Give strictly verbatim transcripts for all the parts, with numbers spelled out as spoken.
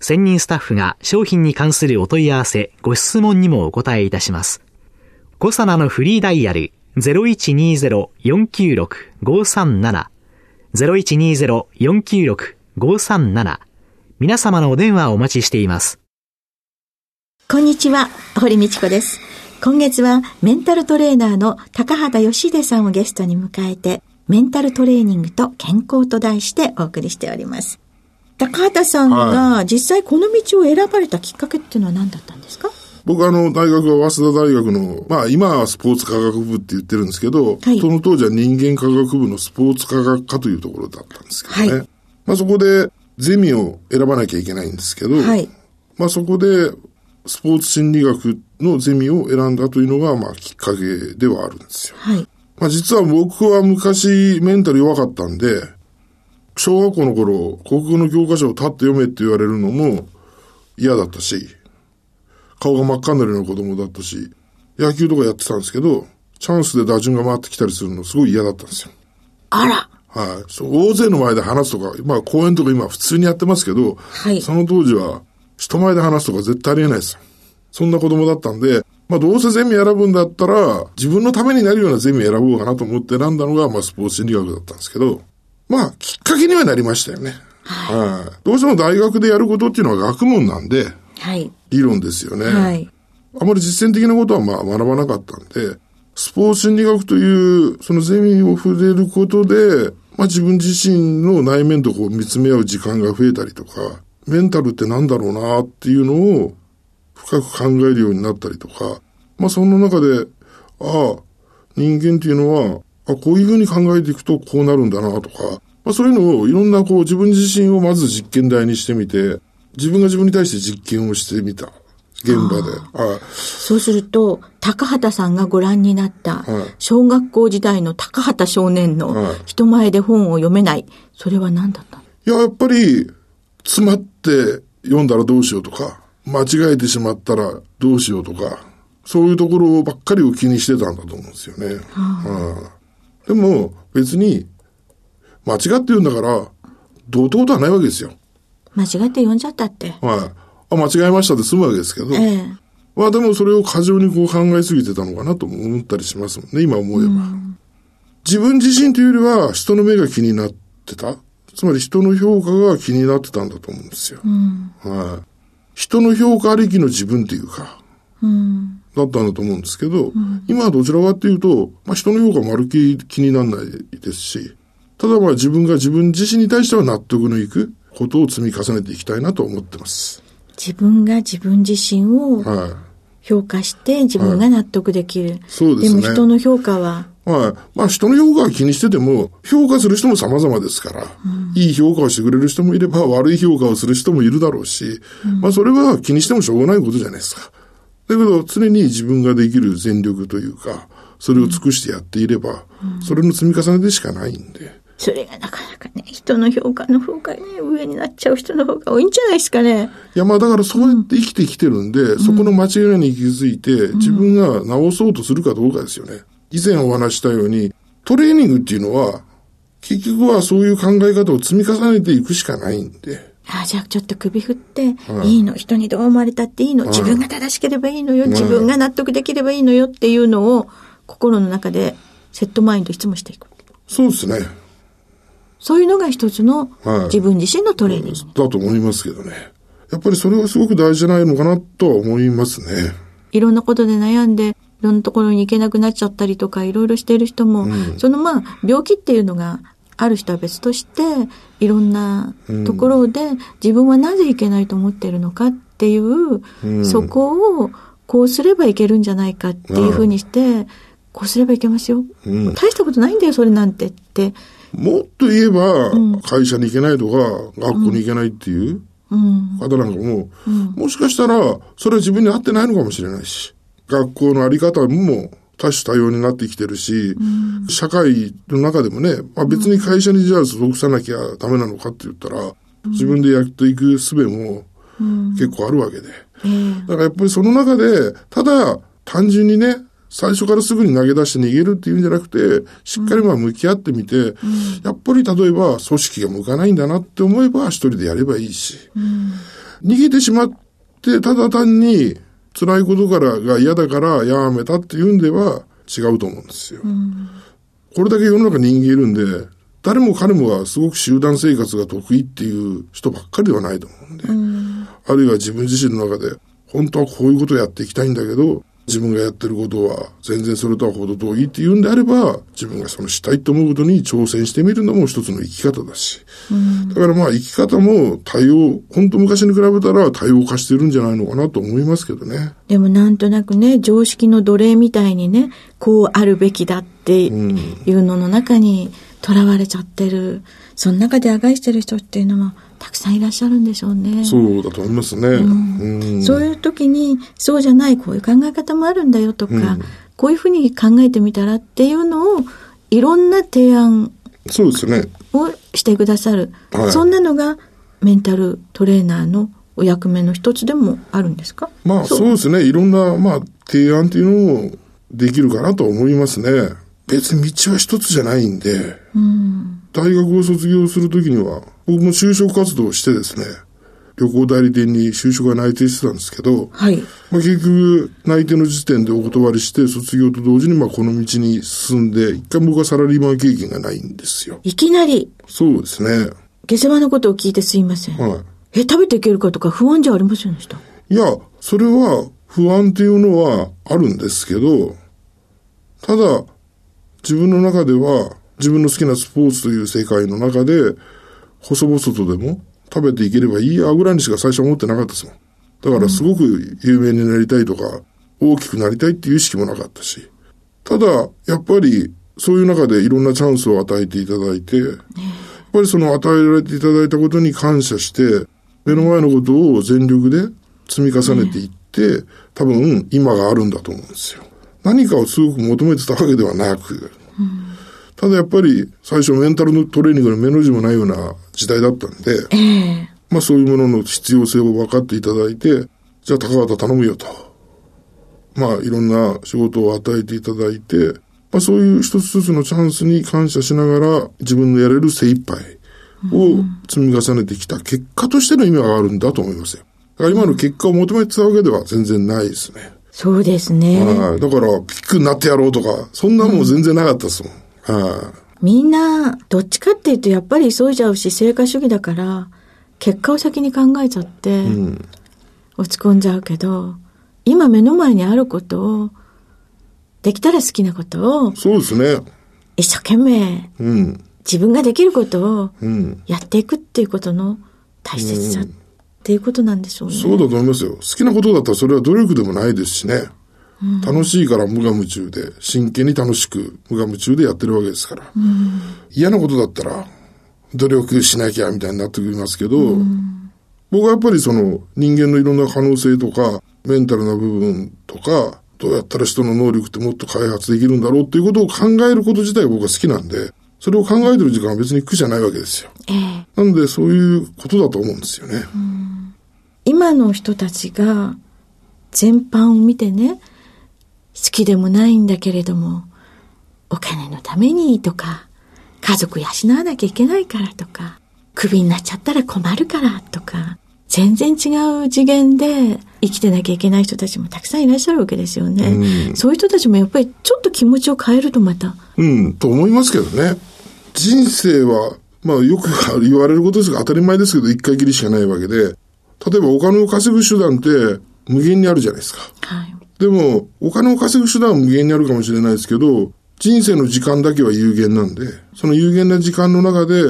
専任スタッフが商品に関するお問い合わせ、ご質問にもお答えいたします。コサナのフリーダイヤル ゼロイチニーゼロ ヨンキューロク ゴーサンナナ。ゼロイチニーゼロ ヨンキューロク ゴーサンナナ。皆様のお電話をお待ちしています。こんにちは、堀美智子です。今月はメンタルトレーナーの高畑義秀さんをゲストに迎えて、メンタルトレーニングと健康と題してお送りしております。高畑さんが実際この道を選ばれたきっかけっていうのは何だったんですか？僕あの大学は早稲田大学の、まあ今はスポーツ科学部って言ってるんですけど、はい、その当時は人間科学部のスポーツ科学科というところだったんですけどね。はい、まあそこでゼミを選ばなきゃいけないんですけど、はい、まあそこでスポーツ心理学のゼミを選んだというのがまあきっかけではあるんですよ。はい、まあ実は僕は昔メンタル弱かったんで、小学校の頃国語の教科書を立って読めって言われるのも嫌だったし、顔が真っ赤になるような子供だったし、野球とかやってたんですけど、チャンスで打順が回ってきたりするのすごい嫌だったんですよ。あら。はい。大勢の前で話すとか、まあ講演とか今普通にやってますけど、はい、その当時は人前で話すとか絶対ありえないですよ。そんな子供だったんで、まあどうせゼミ選ぶんだったら、自分のためになるようなゼミ選ぼうかなと思って選んだのが、まあスポーツ心理学だったんですけど、まあきっかけにはなりましたよね。はい。はい、どうしても大学でやることっていうのは学問なんで、はい、理論ですよね、はい、あまり実践的なことはまあ学ばなかったんで、スポーツ心理学というそのゼミを触れることで、まあ、自分自身の内面とこう見つめ合う時間が増えたりとか、メンタルってなんだろうなっていうのを深く考えるようになったりとか、まあ、その中でああ人間っていうのはあこういうふうに考えていくとこうなるんだなとか、まあ、そういうのをいろんなこう自分自身をまず実験台にしてみて、自分が自分に対して実験をしてみた。現場で。はい、そうすると、高畑さんがご覧になった、小学校時代の高畑少年の人前で本を読めない。それは何だったの？いや、やっぱり、詰まって読んだらどうしようとか、間違えてしまったらどうしようとか、そういうところばっかりを気にしてたんだと思うんですよね。はあ、でも、別に、間違って言うんだから、どうとはないわけですよ。間違って読んじゃったって。はい。あ、間違えましたって済むわけですけど。ええ。まあでもそれを過剰にこう考えすぎてたのかなと思ったりしますもんね、今思えば。うん、自分自身というよりは人の目が気になってた。つまり人の評価が気になってたんだと思うんですよ。うん、はい。人の評価ありきの自分というか、うん、だったんだと思うんですけど、うん、今はどちらかっていうと、まあ、人の評価まるっきり気にならないですし、ただまあ自分が自分自身に対しては納得のいくことを積み重ねていきたいなと思ってます。自分が自分自身を評価して自分が納得できる、はいはい、そうですね。でも人の評価は、はい、まあ人の評価は気にしてても評価する人も様々ですから、うん、いい評価をしてくれる人もいれば悪い評価をする人もいるだろうし、うん、まあそれは気にしてもしょうがないことじゃないですか。だけど常に自分ができる全力というか、それを尽くしてやっていれば、うん、それの積み重ねでしかないんで、それがなかなかね、人の評価の方がね、上になっちゃう人の方が多いんじゃないですかね。いや、まあだからそうやって生きてきてるんで、うん、そこの間違いに気づいて、うん、自分が直そうとするかどうかですよね。以前お話したように、トレーニングっていうのは、結局はそういう考え方を積み重ねていくしかないんで。ああ、じゃあちょっと首振って、はい、いいの、人にどう思われたっていいの、はい、自分が正しければいいのよ、はい、自分が納得できればいいのよっていうのを、心の中でセットマインドいつもしていく。そうですね。そういうのが一つの自分自身のトレーニング、はい、だと思いますけどね。やっぱりそれはすごく大事じゃないのかなとは思いますね。いろんなことで悩んでいろんなところに行けなくなっちゃったりとかいろいろしている人も、うん、そのまあ病気っていうのがある人は別としていろんなところで自分はなぜいけないと思っているのかっていう、うん、そこをこうすればいけるんじゃないかっていうふうにして、うん、こうすればいけますよ、うん、大したことないんだよそれなんてってもっと言えば、うん、会社に行けないとか学校に行けないっていう方なんかも、うんうん、もしかしたらそれは自分に合ってないのかもしれないし学校のあり方も多種多様になってきてるし、うん、社会の中でもね、まあ、別に会社にじゃあ属さなきゃダメなのかって言ったら、うん、自分でやっていく術も結構あるわけで、うん、だからやっぱりその中でただ単純にね最初からすぐに投げ出して逃げるっていうんじゃなくてしっかりまあ向き合ってみて、うん、やっぱり例えば組織が向かないんだなって思えば一人でやればいいし、うん、逃げてしまってただ単に辛いことからが嫌だからやめたっていうんでは違うと思うんですよ、うん、これだけ世の中人間いるんで誰も彼もがすごく集団生活が得意っていう人ばっかりではないと思うんで、うん、あるいは自分自身の中で本当はこういうことをやっていきたいんだけど自分がやってることは全然それとは程遠いっていうんであれば自分がそのしたいと思うことに挑戦してみるのも一つの生き方だし、うん、だからまあ生き方も多様本当昔に比べたら多様化してるんじゃないのかなと思いますけどね。でもなんとなくね常識の奴隷みたいにねこうあるべきだっていうのの中にとらわれちゃってるその中であがいしてる人っていうのはたくさんいらっしゃるんでしょうね。そうだと思いますね、うんうん、そういう時にそうじゃないこういう考え方もあるんだよとか、うん、こういうふうに考えてみたらっていうのをいろんな提案そうですねをしてくださる、はい、そんなのがメンタルトレーナーのお役目の一つでもあるんですか。まあそうですねいろんな、まあ、提案っていうのもできるかなと思いますね。別に道は一つじゃないんで、うん、大学を卒業するときには僕も就職活動をしてですね旅行代理店に就職が内定してたんですけど、はいまあ、結局内定の時点でお断りして卒業と同時にまあこの道に進んで一回僕はサラリーマン経験がないんですよ。いきなりそうですね下世話のことを聞いてすいません、はい、え食べていけるかとか不安じゃありませんでした。いやそれは不安っていうのはあるんですけどただ自分の中では自分の好きなスポーツという世界の中で細々とでも食べていければいいやぐらいにしか最初は思ってなかったですもん。だからすごく有名になりたいとか大きくなりたいっていう意識もなかったし、ただやっぱりそういう中でいろんなチャンスを与えていただいて、やっぱりその与えられていただいたことに感謝して目の前のことを全力で積み重ねていって、多分今があるんだと思うんですよ。何かをすごく求めてたわけではなく、うん、ただやっぱり最初メンタルのトレーニングの目の字もないような時代だったんで、えーまあ、そういうものの必要性を分かっていただいてじゃあ高畑頼むよと、まあ、いろんな仕事を与えていただいて、まあ、そういう一つ一つのチャンスに感謝しながら自分のやれる精一杯を積み重ねてきた結果としての意味があるんだと思いますよ。だから今の結果を求めてたわけでは全然ないですね。そうですね、はい、だからピックになってやろうとかそんなもん全然なかったですもん、うんはい、みんなどっちかっていうとやっぱり急いじゃうし成果主義だから結果を先に考えちゃって落ち込んじゃうけど、うん、今目の前にあることをできたら好きなことをそうですね一生懸命、うん、自分ができることをやっていくっていうことの大切さ、うんっていうことなんでしょうね。そうだと思いますよ。好きなことだったらそれは努力でもないですしね、うん、楽しいから無我夢中で真剣に楽しく無我夢中でやってるわけですから、うん、嫌なことだったら努力しなきゃみたいになってきますけど、うん、僕はやっぱりその人間のいろんな可能性とかメンタルな部分とかどうやったら人の能力ってもっと開発できるんだろうっていうことを考えること自体が僕は好きなんでそれを考えてる時間は別に苦じゃないわけですよ、えー、なのでそういうことだと思うんですよね、うん今の人たちが全般を見てね好きでもないんだけれどもお金のためにとか家族養わなきゃいけないからとかクビになっちゃったら困るからとか全然違う次元で生きてなきゃいけない人たちもたくさんいらっしゃるわけですよね、うん、そういう人たちもやっぱりちょっと気持ちを変えるとまたうんと思いますけどね。人生はまあよく言われることですが当たり前ですけど一回きりしかないわけで例えばお金を稼ぐ手段って無限にあるじゃないですか、はい、でもお金を稼ぐ手段は無限にあるかもしれないですけど、人生の時間だけは有限なんで、その有限な時間の中で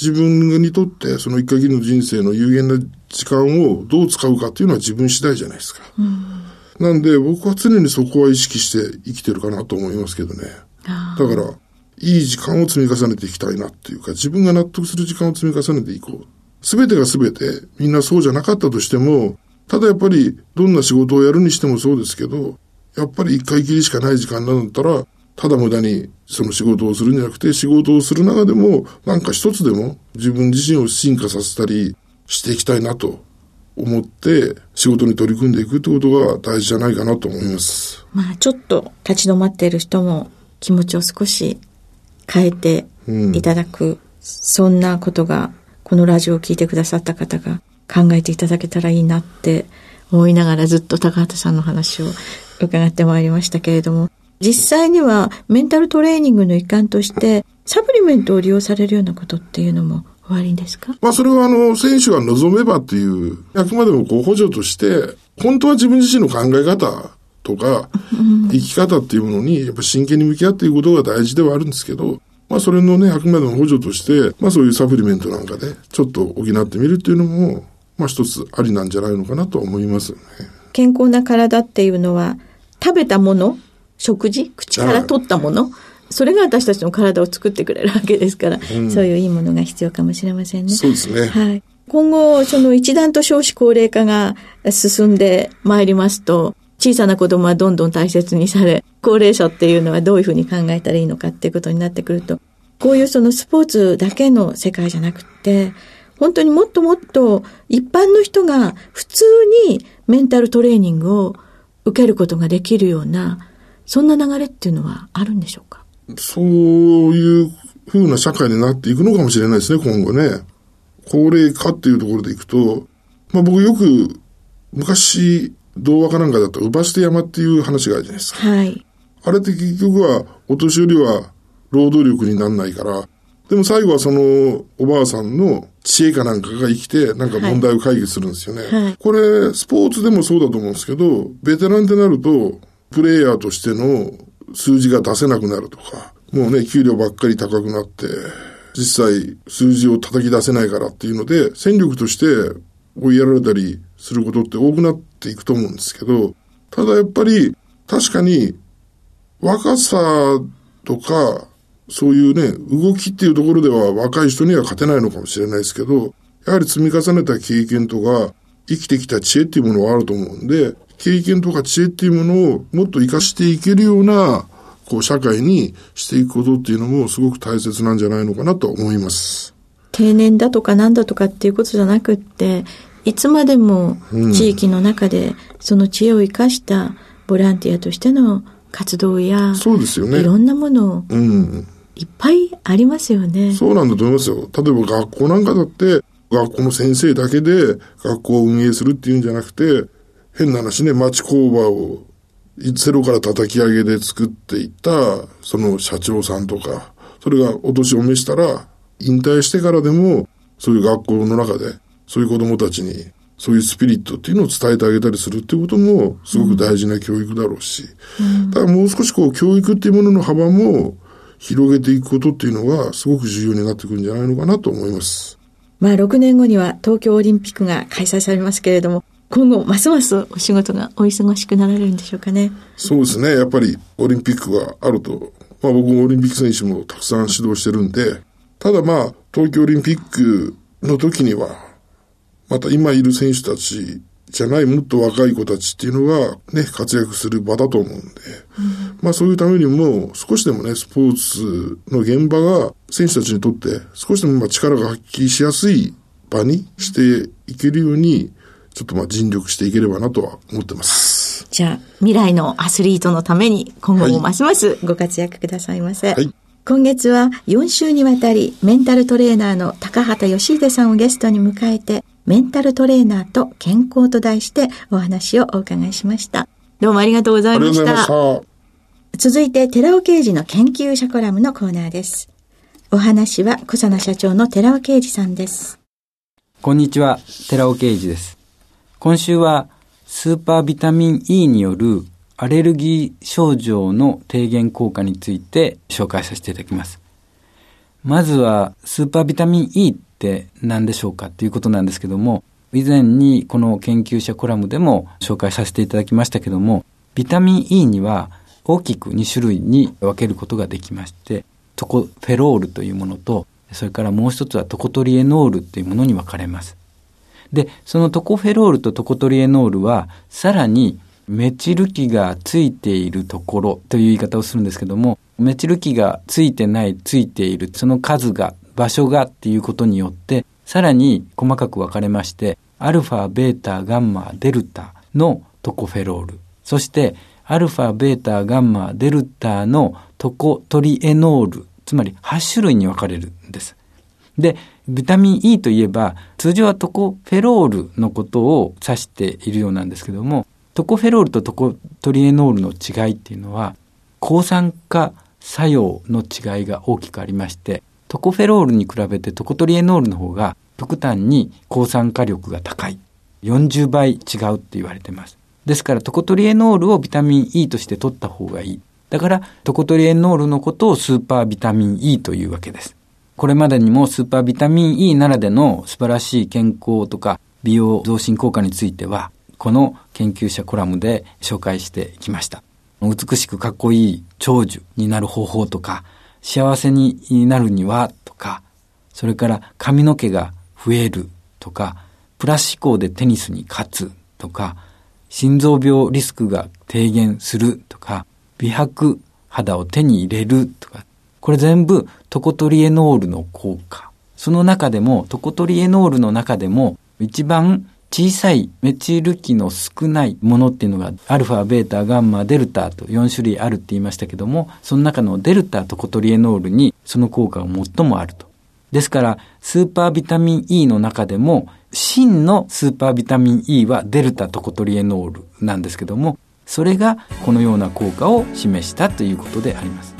自分にとってその一回きりの人生の有限な時間をどう使うかっていうのは自分次第じゃないですか、うん、なんで僕は常にそこは意識して生きてるかなと思いますけどね。だからいい時間を積み重ねていきたいなっていうか、自分が納得する時間を積み重ねていこう。全てが全てみんなそうじゃなかったとしても、ただやっぱりどんな仕事をやるにしてもそうですけど、やっぱり一回きりしかない時間なんだったら、ただ無駄にその仕事をするんじゃなくて、仕事をする中でもなんか一つでも自分自身を進化させたりしていきたいなと思って仕事に取り組んでいくってことが大事じゃないかなと思います。まあちょっと立ち止まっている人も気持ちを少し変えていただく、うん、そんなことがこのラジオを聞いてくださった方が考えていただけたらいいなって思いながら、ずっと高畑さんの話を伺ってまいりましたけれども、実際にはメンタルトレーニングの一環としてサプリメントを利用されるようなことっていうのもおありですか？まあそれはあの選手が望めばっていう、あくまでもこう補助として、本当は自分自身の考え方とか生き方っていうものにやっぱ真剣に向き合っていくことが大事ではあるんですけど、まあそれのね、あくまでも補助として、まあそういうサプリメントなんかでちょっと補ってみるっていうのも、まあ一つありなんじゃないのかなと思いますね。健康な体っていうのは食べたもの、食事、口から取ったもの、それが私たちの体を作ってくれるわけですから、うん、そういういいものが必要かもしれませんね。そうですね。はい。今後、その一段と少子高齢化が進んでまいりますと、小さな子供はどんどん大切にされ、高齢者っていうのはどういうふうに考えたらいいのかっていうことになってくると、こういうそのスポーツだけの世界じゃなくて、本当にもっともっと一般の人が普通にメンタルトレーニングを受けることができるような、そんな流れっていうのはあるんでしょうか？そういうふうな社会になっていくのかもしれないですね、今後ね。高齢化っていうところでいくと、まあ僕よく昔童話かなんかだと「姥捨て山」っていう話があるじゃないですか。はい。あれって結局はお年寄りは労働力にならないから、でも最後はそのおばあさんの知恵かなんかが生きてなんか問題を解決するんですよね。はいはい、これスポーツでもそうだと思うんですけど、ベテランってなるとプレイヤーとしての数字が出せなくなるとか、もうね、給料ばっかり高くなって、実際数字を叩き出せないからっていうので、戦力として追いやられたりすることって多くなっていくと思うんですけど、ただやっぱり確かに若さとか、そういうね、動きっていうところでは若い人には勝てないのかもしれないですけど、やはり積み重ねた経験とか、生きてきた知恵っていうものはあると思うんで、経験とか知恵っていうものをもっと活かしていけるようなこう社会にしていくことっていうのもすごく大切なんじゃないのかなと思います。定年だとかなんだとかっていうことじゃなくって、いつまでも地域の中でその知恵を活かしたボランティアとしての活動や、そうですよね。いろんなものいっぱいありますよね。そうなんだと思いますよ。例えば学校なんかだって学校の先生だけで学校を運営するっていうんじゃなくて、変な話ね、町工場をゼロから叩き上げで作っていった、その社長さんとか、それがお年を召したら、引退してからでも、そういう学校の中で、そういう子供たちに、そういうスピリットっていうのを伝えてあげたりするっていうことも、すごく大事な教育だろうし、うん、だからもう少しこう、教育っていうものの幅も広げていくことっていうのが、すごく重要になってくるんじゃないのかなと思います。まあ、ろくねんごには東京オリンピックが開催されますけれども、今後ますますお仕事がお忙しくなられるんでしょうかね。そうですね。やっぱりオリンピックがあると、まあ僕もオリンピック選手もたくさん指導してるんで、ただまあ東京オリンピックの時には、また今いる選手たちじゃないもっと若い子たちっていうのがね、活躍する場だと思うんで、うん、まあそういうためにも少しでもね、スポーツの現場が選手たちにとって少しでもまあ力が発揮しやすい場にしていけるように、ちょっとまあ尽力していければなとは思ってます。じゃあ未来のアスリートのために今後もますますご活躍くださいませ。はい、今月はよん週にわたりメンタルトレーナーの高畑義秀さんをゲストに迎えて、メンタルトレーナーと健康と題してお話をお伺いしました。どうもありがとうございました。ありがとうございました。続いて寺尾啓二の研究者コラムのコーナーです。お話は小佐奈社長の寺尾啓二さんです。こんにちは、寺尾啓二です。今週はスーパービタミン E によるアレルギー症状の低減効果について紹介させていただきます。まずはスーパービタミン E って何でしょうかということなんですけども、以前にこの研究者コラムでも紹介させていただきましたけども、ビタミン E には大きくに種類に分けることができまして、トコフェロールというものと、それからもう一つはトコトリエノールというものに分かれます。で、そのトコフェロールとトコトリエノールはさらにメチル基がついているところという言い方をするんですけども、メチル基がついてない、ついている、その数が、場所がっていうことによってさらに細かく分かれまして、アルファ、ベータ、ガンマ、デルタのトコフェロール、そしてアルファ、ベータ、ガンマ、デルタのトコトリエノール、つまりはち種類に分かれるんです。で、ビタミン E といえば通常はトコフェロールのことを指しているようなんですけども、トコフェロールとトコトリエノールの違いっていうのは抗酸化作用の違いが大きくありまして、トコフェロールに比べてトコトリエノールの方が極端に抗酸化力が高い、よんじゅうばい違うって言われてます。ですからトコトリエノールをビタミン E として取った方がいい。だからトコトリエノールのことをスーパービタミン E というわけです。これまでにもスーパービタミン E ならでの素晴らしい健康とか美容増進効果については、この研究者コラムで紹介してきました。美しくかっこいい長寿になる方法とか、幸せになるにはとか、それから髪の毛が増えるとか、プラス思考でテニスに勝つとか、心臓病リスクが低減するとか、美白肌を手に入れるとか、これ全部トコトリエノールの効果。その中でもトコトリエノールの中でも一番小さいメチル基の少ないものっていうのがアルファ、ベータ、ガンマ、デルタとよん種類あるって言いましたけども、その中のデルタトコトリエノールにその効果が最もあると。ですからスーパービタミン E の中でも真のスーパービタミン E はデルタトコトリエノールなんですけども、それがこのような効果を示したということであります。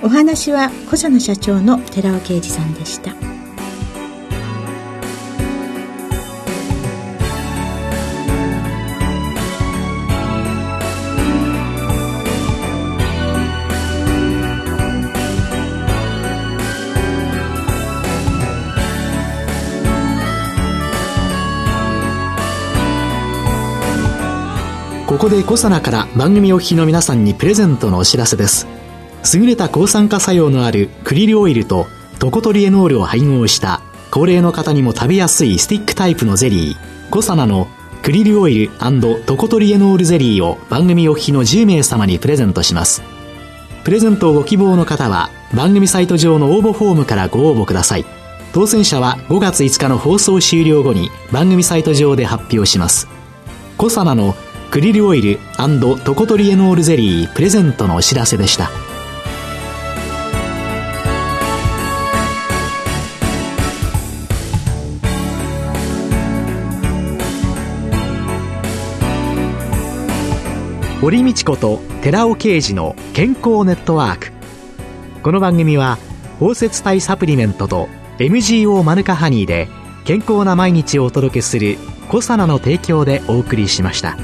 お話はコサナ社長の寺尾啓二さんでした。ここでコサナから番組お聞きの皆さんにプレゼントのお知らせです。優れた抗酸化作用のあるクリルオイルとトコトリエノールを配合した高齢の方にも食べやすいスティックタイプのゼリー、コサナのクリルオイル&トコトリエノールゼリーを番組お聞きのじゅう名様にプレゼントします。プレゼントをご希望の方は番組サイト上の応募フォームからご応募ください。当選者はごがついつかの放送終了後に番組サイト上で発表します。コサナのクリルオイル&トコトリエノールゼリープレゼントのお知らせでした。堀美智子と寺尾啓二の健康ネットワーク。この番組は包摂体サプリメントと エムジーオー マヌカハニーで健康な毎日をお届けするコサナの提供でお送りしました。